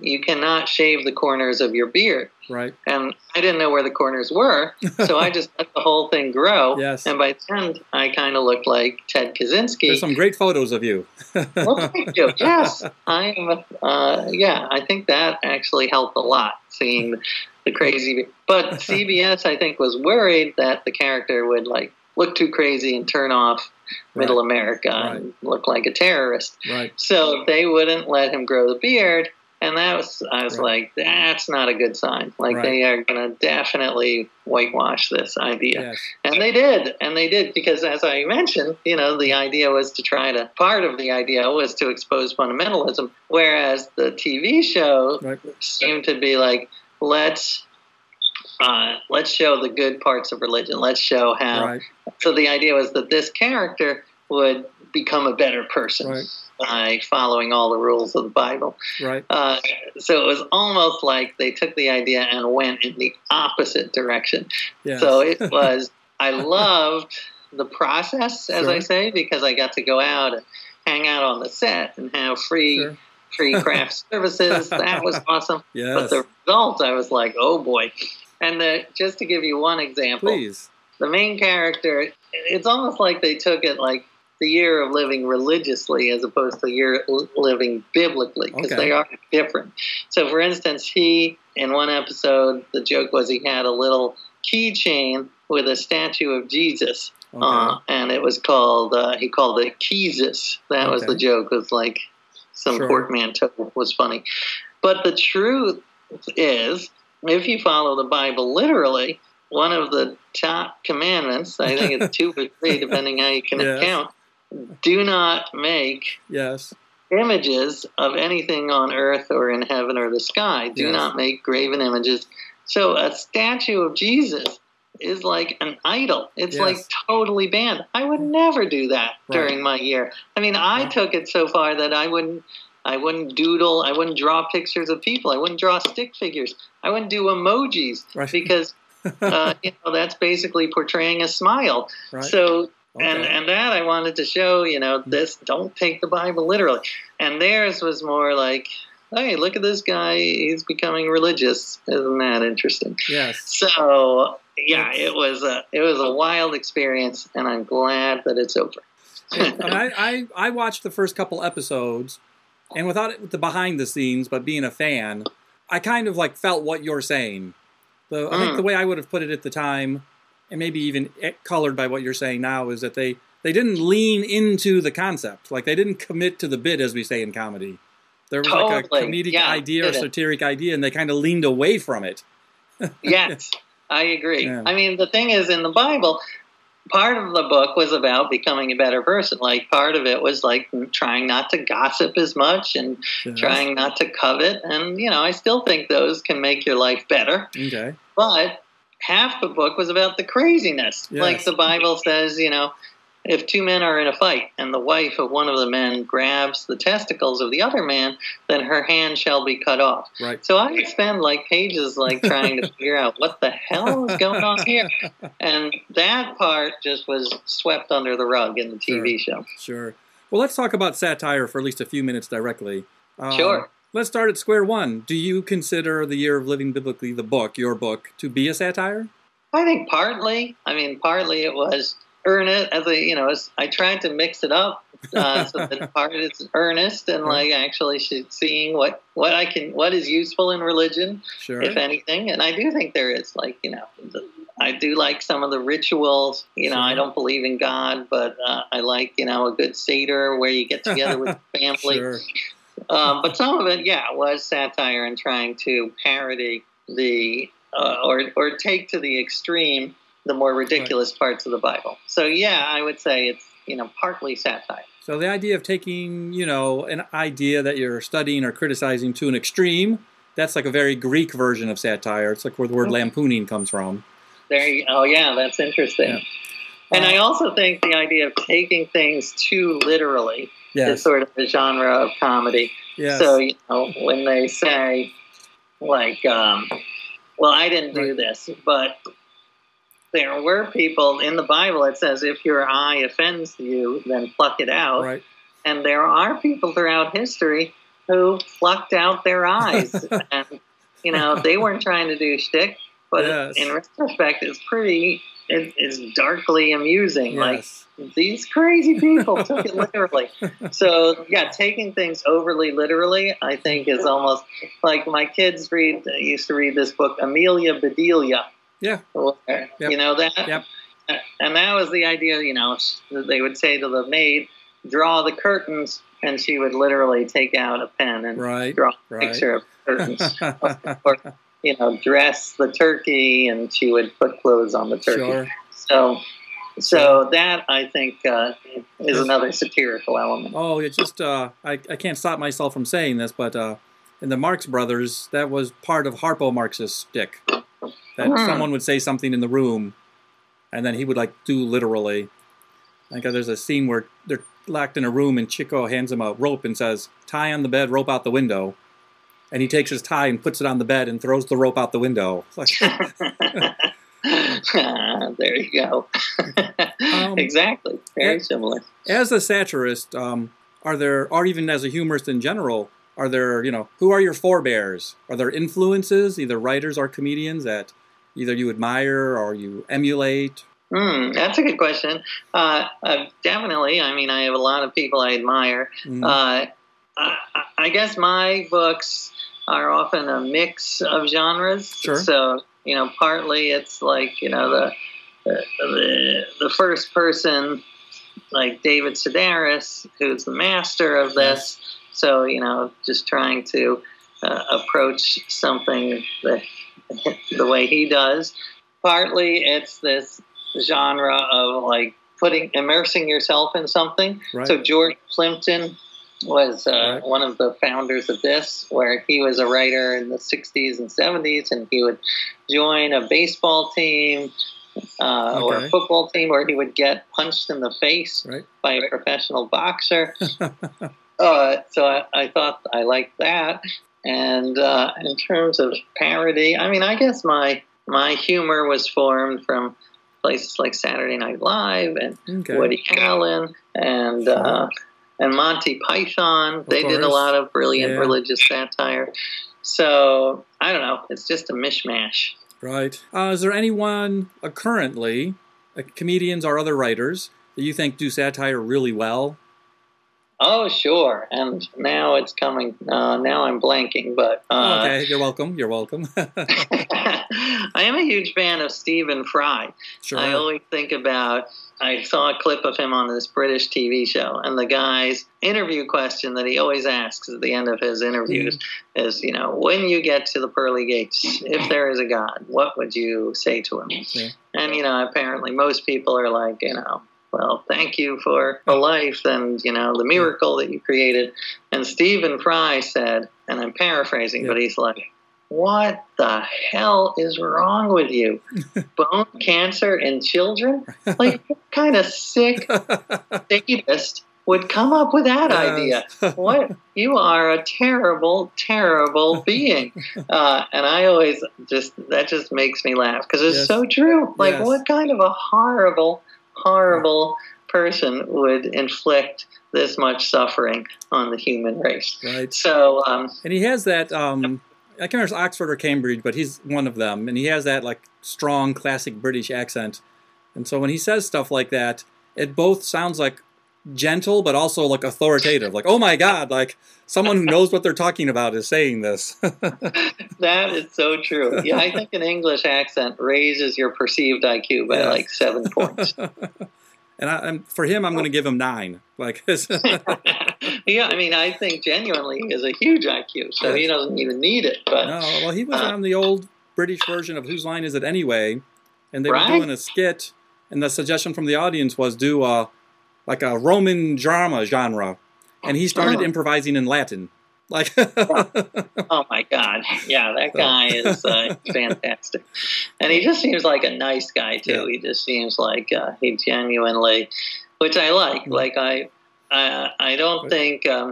you cannot shave the corners of your beard. Right. And I didn't know where the corners were, so I just let the whole thing grow. Yes. And by then, I kind of looked like Ted Kaczynski. There's some great photos of you. Well, thank you. Yes. I am, uh, yeah, I think that actually helped a lot, seeing the crazy. But C B S, I think, was worried that the character would, like, look too crazy and turn off Middle right. America right. and look like a terrorist. Right. So they wouldn't let him grow the beard. And that was, I was right. like, that's not a good sign. Like, right. they are going to definitely whitewash this idea. Yes. And they did. And they did because, as I mentioned, you know, the idea was to try to, part of the idea was to expose fundamentalism, whereas the T V show right. seemed to be like, let's Uh, let's show the good parts of religion. Let's show how. Right. So the idea was that this character would become a better person right. by following all the rules of the Bible. Right. Uh, so it was almost like they took the idea and went in the opposite direction. Yes. So it was, I loved the process, as sure. I say, because I got to go out and hang out on the set and have free sure. free craft services. That was awesome. Yes. But the result, I was like, oh, boy. And the, just to give you one example, please. The main character, it's almost like they took it like the year of living religiously as opposed to the year of living biblically, because okay. they are different. So, for instance, he, in one episode, the joke was he had a little keychain with a statue of Jesus. Okay. Uh, and it was called, uh, he called it Keezus. That okay. was the joke. It was like some sure. portmanteau was funny. But the truth is, if you follow the Bible literally, one of the top commandments, I think it's two or three, depending how you can yes. count, do not make yes. images of anything on earth or in heaven or the sky. Do yes. not make graven images. So a statue of Jesus is like an idol. It's yes. like totally banned. I would never do that right. during my year. I mean, I right. took it so far that I wouldn't I wouldn't doodle. I wouldn't draw pictures of people. I wouldn't draw stick figures. I wouldn't do emojis right. because uh, you know, that's basically portraying a smile. Right. So, okay. and, and that I wanted to show, you know, this, don't take the Bible literally. And theirs was more like, hey, look at this guy. He's becoming religious. Isn't that interesting? Yes. So, yeah, it was a, it was a wild experience, and I'm glad that it's over. And I, I, I watched the first couple episodes, and without the behind the scenes, but being a fan, I kind of like felt what you're saying. The, I think mm. the way I would have put it at the time, and maybe even colored by what you're saying now, is that they, they didn't lean into the concept. Like, they didn't commit to the bit, as we say in comedy. There was totally. like a comedic yeah, idea or satiric it. idea, and they kind of leaned away from it. Yes, I agree. Yeah. I mean, the thing is, in the Bible, part of the book was about becoming a better person. Like, part of it was like trying not to gossip as much and yes. trying not to covet. And, you know, I still think those can make your life better. Okay. But half the book was about the craziness. Yes. Like, the Bible says, you know, if two men are in a fight and the wife of one of the men grabs the testicles of the other man, then her hand shall be cut off. Right. So I would spend like pages like trying to figure out what the hell is going on here. And that part just was swept under the rug in the T V sure. show. Sure. Well, let's talk about satire for at least a few minutes directly. Uh, sure. Let's start at square one. Do you consider The Year of Living Biblically, the book, your book, to be a satire? I think partly. I mean, partly it was earnest, as a, you know, I tried to mix it up uh, so that part is earnest and like actually seeing what, what I can, what is useful in religion, sure. if anything. And I do think there is, like, you know, I do like some of the rituals. You know, sure. I don't believe in God, but uh, I like, you know, a good Seder where you get together with your family. Sure. Um, but some of it, yeah, was satire and trying to parody the uh, or or take to the extreme the more ridiculous right. parts of the Bible. So, yeah, I would say it's, you know, partly satire. So the idea of taking, you know, an idea that you're studying or criticizing to an extreme, that's like a very Greek version of satire. It's like where the word lampooning comes from. There you, oh, yeah, that's interesting. Yeah. And uh, I also think the idea of taking things too literally yes. is sort of the genre of comedy. Yes. So, you know, when they say, like, um, well, I didn't do this, but there were people in the Bible, it says, if your eye offends you, then pluck it out. Right. And there are people throughout history who plucked out their eyes. And, you know, they weren't trying to do shtick, but yes. in retrospect, it's pretty, it, it's darkly amusing. Yes. Like, these crazy people took it literally. So, yeah, taking things overly literally, I think, is almost like my kids read, used to read this book, Amelia Bedelia. Yeah. Or, yep. You know that? Yep. And that was the idea, you know, they would say to the maid, draw the curtains, and she would literally take out a pen and right. draw a right. picture of curtains. Or, you know, dress the turkey, and she would put clothes on the turkey. Sure. So so that, I think, uh, is another satirical element. Oh, it's just, uh, I, I can't stop myself from saying this, but uh, in the Marx Brothers, that was part of Harpo Marx's shtick. That mm. someone would say something in the room, and then he would, like, do literally. Like, there's a scene where they're locked in a room, and Chico hands him a rope and says, tie on the bed, rope out the window. And he takes his tie and puts it on the bed and throws the rope out the window. Like, ah, there you go. um, exactly. Very as, similar. As a satirist, um, are there, or even as a humorist in general, are there, you know, who are your forebears? Are there influences, either writers or comedians, that either you admire or you emulate? Mm, that's a good question. Uh, uh, definitely. I mean, I have a lot of people I admire. Mm. Uh, I, I guess my books are often a mix of genres. Sure. So, you know, partly it's like, you know, the the, the, the first person, like David Sedaris, who's the master of this. So, you know, just trying to uh, approach something that, the way he does. Partly it's this genre of like putting immersing yourself in something. Right. So George Plimpton was uh, right. one of the founders of this, where he was a writer in the sixties and seventies, and he would join a baseball team uh, okay. or a football team, or he would get punched in the face right. by a professional boxer. uh, so I, I thought I liked that. And uh, in terms of parody, I mean, I guess my my humor was formed from places like Saturday Night Live and okay. Woody Allen and uh, and Monty Python. They did a lot of brilliant yeah. religious satire. So I don't know. It's just a mishmash. Right. Uh, is there anyone uh, currently, uh, comedians or other writers, that you think do satire really well? Oh, sure. And now it's coming. Uh, now I'm blanking, but... Uh, okay, you're welcome. You're welcome. I am a huge fan of Stephen Fry. Sure. I always think about... I saw a clip of him on this British T V show, and the guy's interview question that he always asks at the end of his interviews mm. is, you know, when you get to the pearly gates, if there is a God, what would you say to him? Yeah. And, you know, apparently most people are like, you know, well, thank you for a life and, you know, the miracle that you created. And Stephen Fry said, and I'm paraphrasing, yeah. but he's like, what the hell is wrong with you? Bone cancer in children? Like, what kind of sick sadist would come up with that idea? What? You are a terrible, terrible being. Uh, and I always just, that just makes me laugh because it's yes. so true. Like, yes. what kind of a horrible... horrible person would inflict this much suffering on the human race. Right. So, um, and he has that, um, I can't remember if it's Oxford or Cambridge, but he's one of them. And he has that like strong classic British accent. And so when he says stuff like that, it both sounds like gentle, but also like authoritative, like, oh my God, like someone who knows what they're talking about is saying this. That is so true. Yeah, I think an English accent raises your perceived I Q by yes. like seven points. And I, I'm, for him, I'm going to give him nine. Like, yeah, I mean, I think genuinely he has a huge I Q, so he doesn't even need it. But no, well, he was uh, on the old British version of Whose Line Is It Anyway? And they right? were doing a skit, and the suggestion from the audience was do a uh, like a Roman drama genre. And he started oh. improvising in Latin. Like, oh, my God. Yeah, that guy is uh, fantastic. And he just seems like a nice guy, too. Yeah. He just seems like uh, he genuinely, which I like. Mm-hmm. Like, I I, I don't think, um,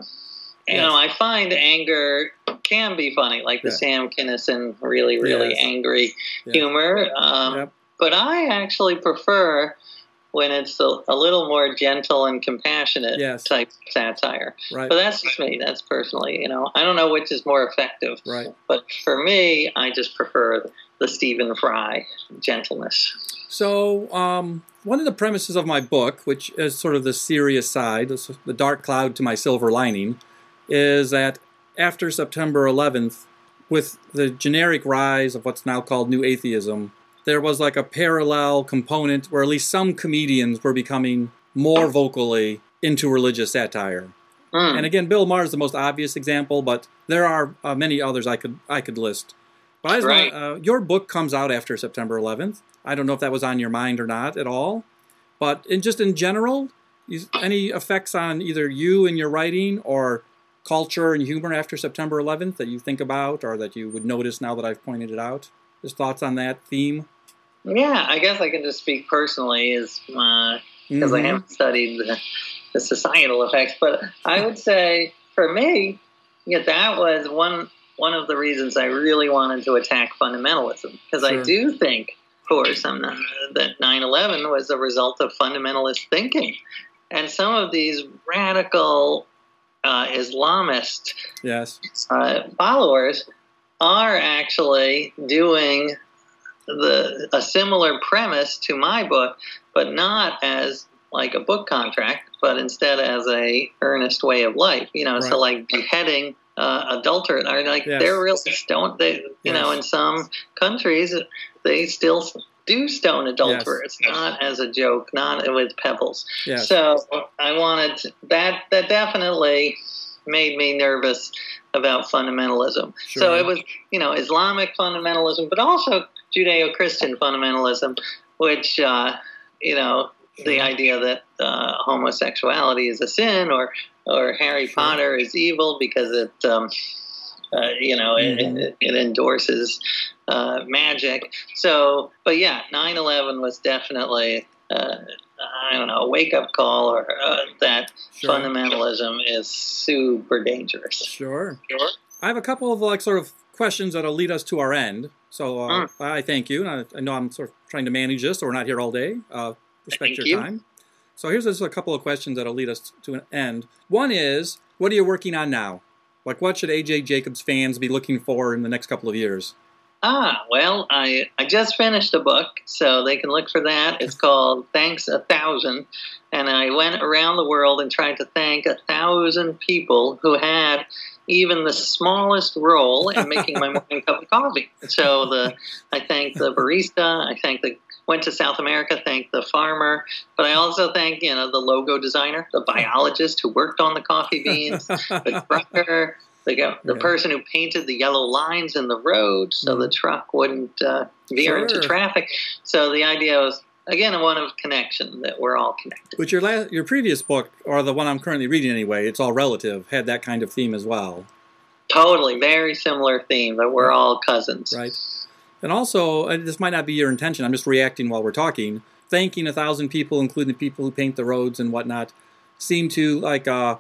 you yes. know, I find anger can be funny, like the yeah. Sam Kinison really, really yes. angry yeah. humor. Um, yep. But I actually prefer... when it's a, a little more gentle and compassionate yes. type of satire. Right. But that's just me. That's personally, you know. I don't know which is more effective. Right. But for me, I just prefer the Stephen Fry gentleness. So um, one of the premises of my book, which is sort of the serious side, the dark cloud to my silver lining, is that after September eleventh, with the generic rise of what's now called New Atheism, there was like a parallel component where at least some comedians were becoming more vocally into religious satire. Mm. And again, Bill Maher is the most obvious example, but there are uh, many others I could I could list. But I was right. uh, your book comes out after September eleventh. I don't know if that was on your mind or not at all. But in, just in general, is, any effects on either you and your writing or culture and humor after September eleventh that you think about or that you would notice now that I've pointed it out? Just thoughts on that theme? Yeah, I guess I can just speak personally is because uh, mm-hmm. I haven't studied the, the societal effects. But I would say, for me, yeah, that was one one of the reasons I really wanted to attack fundamentalism. Because sure. I do think, of course, I'm not, that nine eleven was a result of fundamentalist thinking. And some of these radical uh, Islamist yes. uh, followers are actually doing the a similar premise to my book, but not as like a book contract, but instead as a earnest way of life, you know, right. So like beheading uh, adulterate, are like yes. they're really don't they, you yes. know, in some countries they still do stone adulterers, yes. not as a joke, not with pebbles. Yes. So I wanted to, that, that definitely made me nervous about fundamentalism. Sure. So it was, you know, Islamic fundamentalism, but also Judeo-Christian fundamentalism, which, uh, you know, sure. the idea that uh, homosexuality is a sin, or or Harry sure. Potter is evil because it, um, uh, you know, mm-hmm. it, it endorses uh, magic. So, but yeah, nine eleven was definitely, uh, I don't know, a wake-up call, or uh, that sure. fundamentalism is super dangerous. Sure. Sure. I have a couple of like sort of questions that'll lead us to our end. So uh, mm. I thank you. And I, I know I'm sort of trying to manage this, so we're not here all day. Uh, respect thank your you. time. So here's just a couple of questions that'll lead us to an end. One is, what are you working on now? Like, what should A J. Jacobs fans be looking for in the next couple of years? Ah, well, I, I just finished a book, so they can look for that. It's called Thanks a Thousand, and I went around the world and tried to thank a thousand people who had even the smallest role in making my morning cup of coffee. So the I thanked the barista, I thanked the went to South America, thanked the farmer, but I also thanked, you know, the logo designer, the biologist who worked on the coffee beans, the trucker, The, the yeah. person who painted the yellow lines in the road so mm. the truck wouldn't uh, veer sure. into traffic. So the idea was, again, one of connection, that we're all connected. But your la- your previous book, or the one I'm currently reading anyway, It's All Relative, had that kind of theme as well. Totally. Very similar theme, that we're right. all cousins. Right. And also, and this might not be your intention, I'm just reacting while we're talking, thanking a thousand people, including people who paint the roads and whatnot, seem to, like, uh,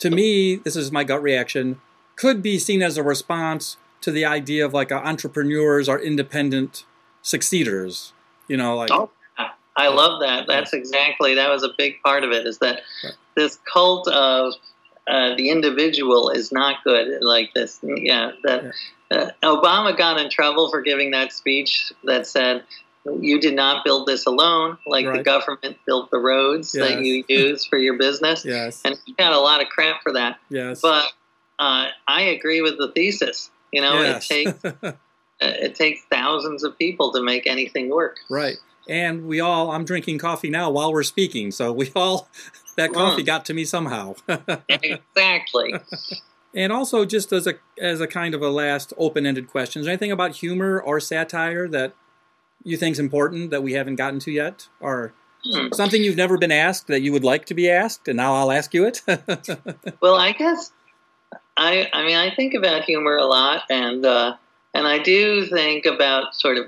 to me, this is my gut reaction, could be seen as a response to the idea of like entrepreneurs are independent succeeders, you know, like. Oh, I love that. That's exactly, that was a big part of it, is that right. this cult of uh, the individual is not good. Like this, yeah, that uh, Obama got in trouble for giving that speech that said, you did not build this alone, like right. the government built the roads yes. that you use for your business. Yes. And he got a lot of crap for that. Yes. But Uh, I agree with the thesis. You know, yes. it takes it takes thousands of people to make anything work. Right, and we all. I'm drinking coffee now while we're speaking, so we all that coffee mm. got to me somehow. Exactly. And also, just as a as a kind of a last open-ended question, is there anything about humor or satire that you think's important that we haven't gotten to yet, or? Hmm. Something you've never been asked that you would like to be asked, and now I'll ask you it. Well, I guess. I, I mean, I think about humor a lot, and uh, and I do think about sort of,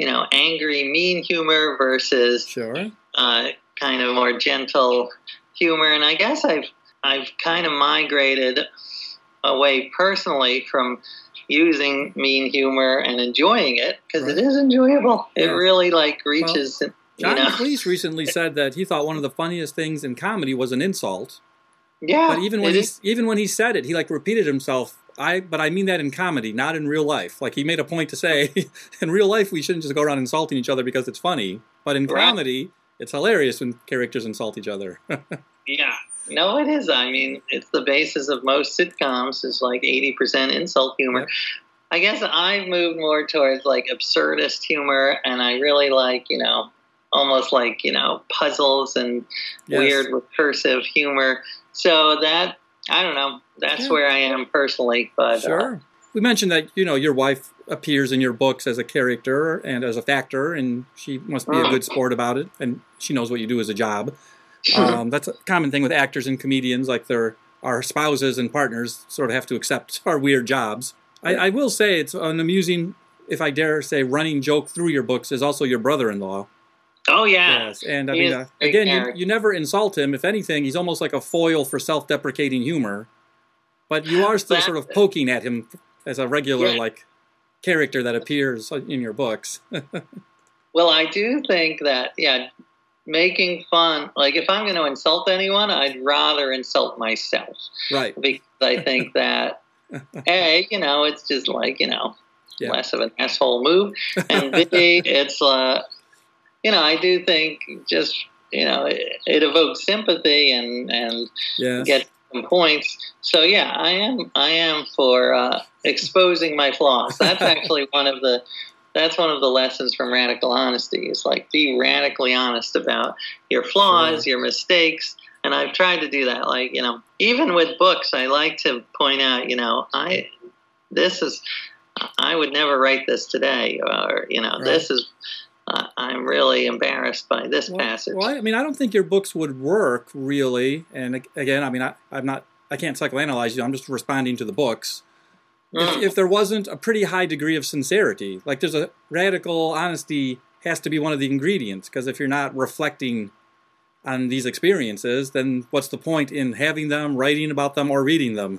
you know, angry, mean humor versus sure. uh, kind of more gentle humor. And I guess I've I've kind of migrated away personally from using mean humor and enjoying it, because right. it is enjoyable. Yeah. It really, like, reaches. Well, John you know. Cleese recently said that he thought one of the funniest things in comedy was an insult. Yeah, but even when he even when he said it, he like repeated himself. I but I mean that in comedy, not in real life. Like he made a point to say, in real life we shouldn't just go around insulting each other because it's funny. But in right. comedy, it's hilarious when characters insult each other. Yeah, no, it is. I mean, it's the basis of most sitcoms is like eighty percent insult humor. Yep. I guess I've moved more towards like absurdist humor, and I really like you know almost like you know puzzles and yes. weird recursive humor. So that, I don't know, that's yeah. where I am personally. But Sure. Uh, we mentioned that, you know, your wife appears in your books as a character and as a factor, and she must be mm. a good sport about it, and she knows what you do as a job. Um, that's a common thing with actors and comedians, like their our spouses and partners sort of have to accept our weird jobs. I, I will say it's an amusing, if I dare say, running joke through your books is also your brother-in-law. Oh, yeah. Yes. And I he mean, uh, again, you, you never insult him. If anything, he's almost like a foil for self-deprecating humor. But you are still that, sort of poking at him as a regular, yeah. like, character that appears in your books. Well, I do think that, yeah, making fun, like, if I'm going to insult anyone, I'd rather insult myself. Right. Because I think that, A, you know, it's just like, you know. yeah. less of an asshole move. And B, it's, uh, you know, I do think just, you know, it, it evokes sympathy and, and yes. gets some points. So, yeah, I am I am for uh, exposing my flaws. That's actually one of the that's one of the lessons from radical honesty is, like, be radically honest about your flaws, yeah. your mistakes. And I've tried to do that. Like, you know, even with books, I like to point out, you know, I, this is, I would never write this today. Or, you know, right. this is, uh, I'm really embarrassed by this well, passage. Well, I mean, I don't think your books would work, really. And again, I mean, I, I'm not, I can't psychoanalyze you. I'm just responding to the books. Mm. If, if there wasn't a pretty high degree of sincerity, like there's a radical honesty has to be one of the ingredients. Because if you're not reflecting on these experiences, then what's the point in having them, writing about them, or reading them?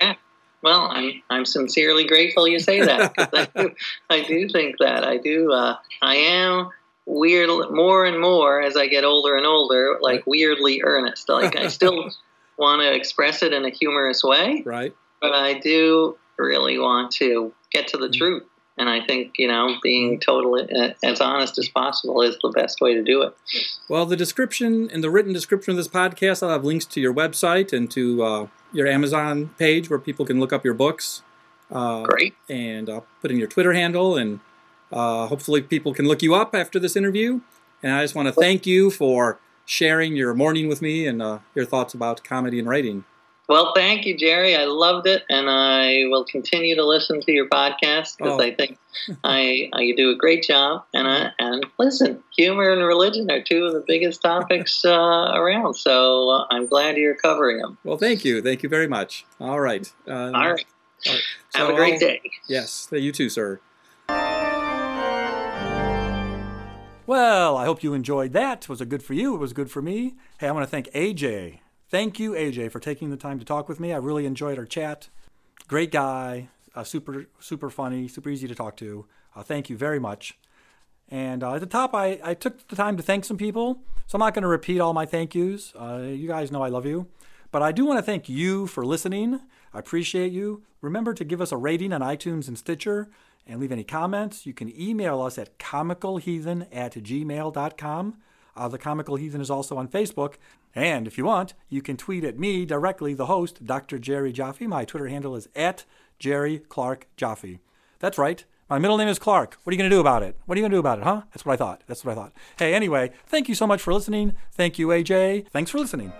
yeah. Well, I'm, I'm sincerely grateful you say that. I, do, I do think that. I do. Uh, I am weird more and more as I get older and older, like weirdly earnest. Like I still want to express it in a humorous way. Right. But I do really want to get to the mm-hmm. truth. And I think, you know, being totally uh, as honest as possible is the best way to do it. Well, the description, in the written description of this podcast, I'll have links to your website and to uh, your Amazon page where people can look up your books. Uh, Great. And I'll put in your Twitter handle, and uh, hopefully people can look you up after this interview. And I just want to thank you for sharing your morning with me and uh, your thoughts about comedy and writing. Well, thank you, Jerry. I loved it, and I will continue to listen to your podcast because oh. I think I, I you do a great job. And I, and listen, humor and religion are two of the biggest topics uh, around, so uh, I'm glad you're covering them. Well, thank you. Thank you very much. All right. Uh, all right. All right. So, have a great day. Yes, you too, sir. Well, I hope you enjoyed that. It was good for you. It was good for me. Hey, I want to thank A J. Thank you, A J, for taking the time to talk with me. I really enjoyed our chat. Great guy, uh, super super funny, super easy to talk to. Uh, thank you very much. And uh, at the top, I, I took the time to thank some people, so I'm not going to repeat all my thank yous. Uh, you guys know I love you. But I do want to thank you for listening. I appreciate you. Remember to give us a rating on iTunes and Stitcher and leave any comments. You can email us at comicalheathen at gmail dot com. Uh, the Comical Heathen is also on Facebook. And if you want, you can tweet at me directly, the host, Doctor Jerry Jaffe. My Twitter handle is at Jerry Clark Jaffe. That's right. My middle name is Clark. What are you going to do about it? What are you going to do about it, huh? That's what I thought. That's what I thought. Hey, anyway, thank you so much for listening. Thank you, A J. Thanks for listening.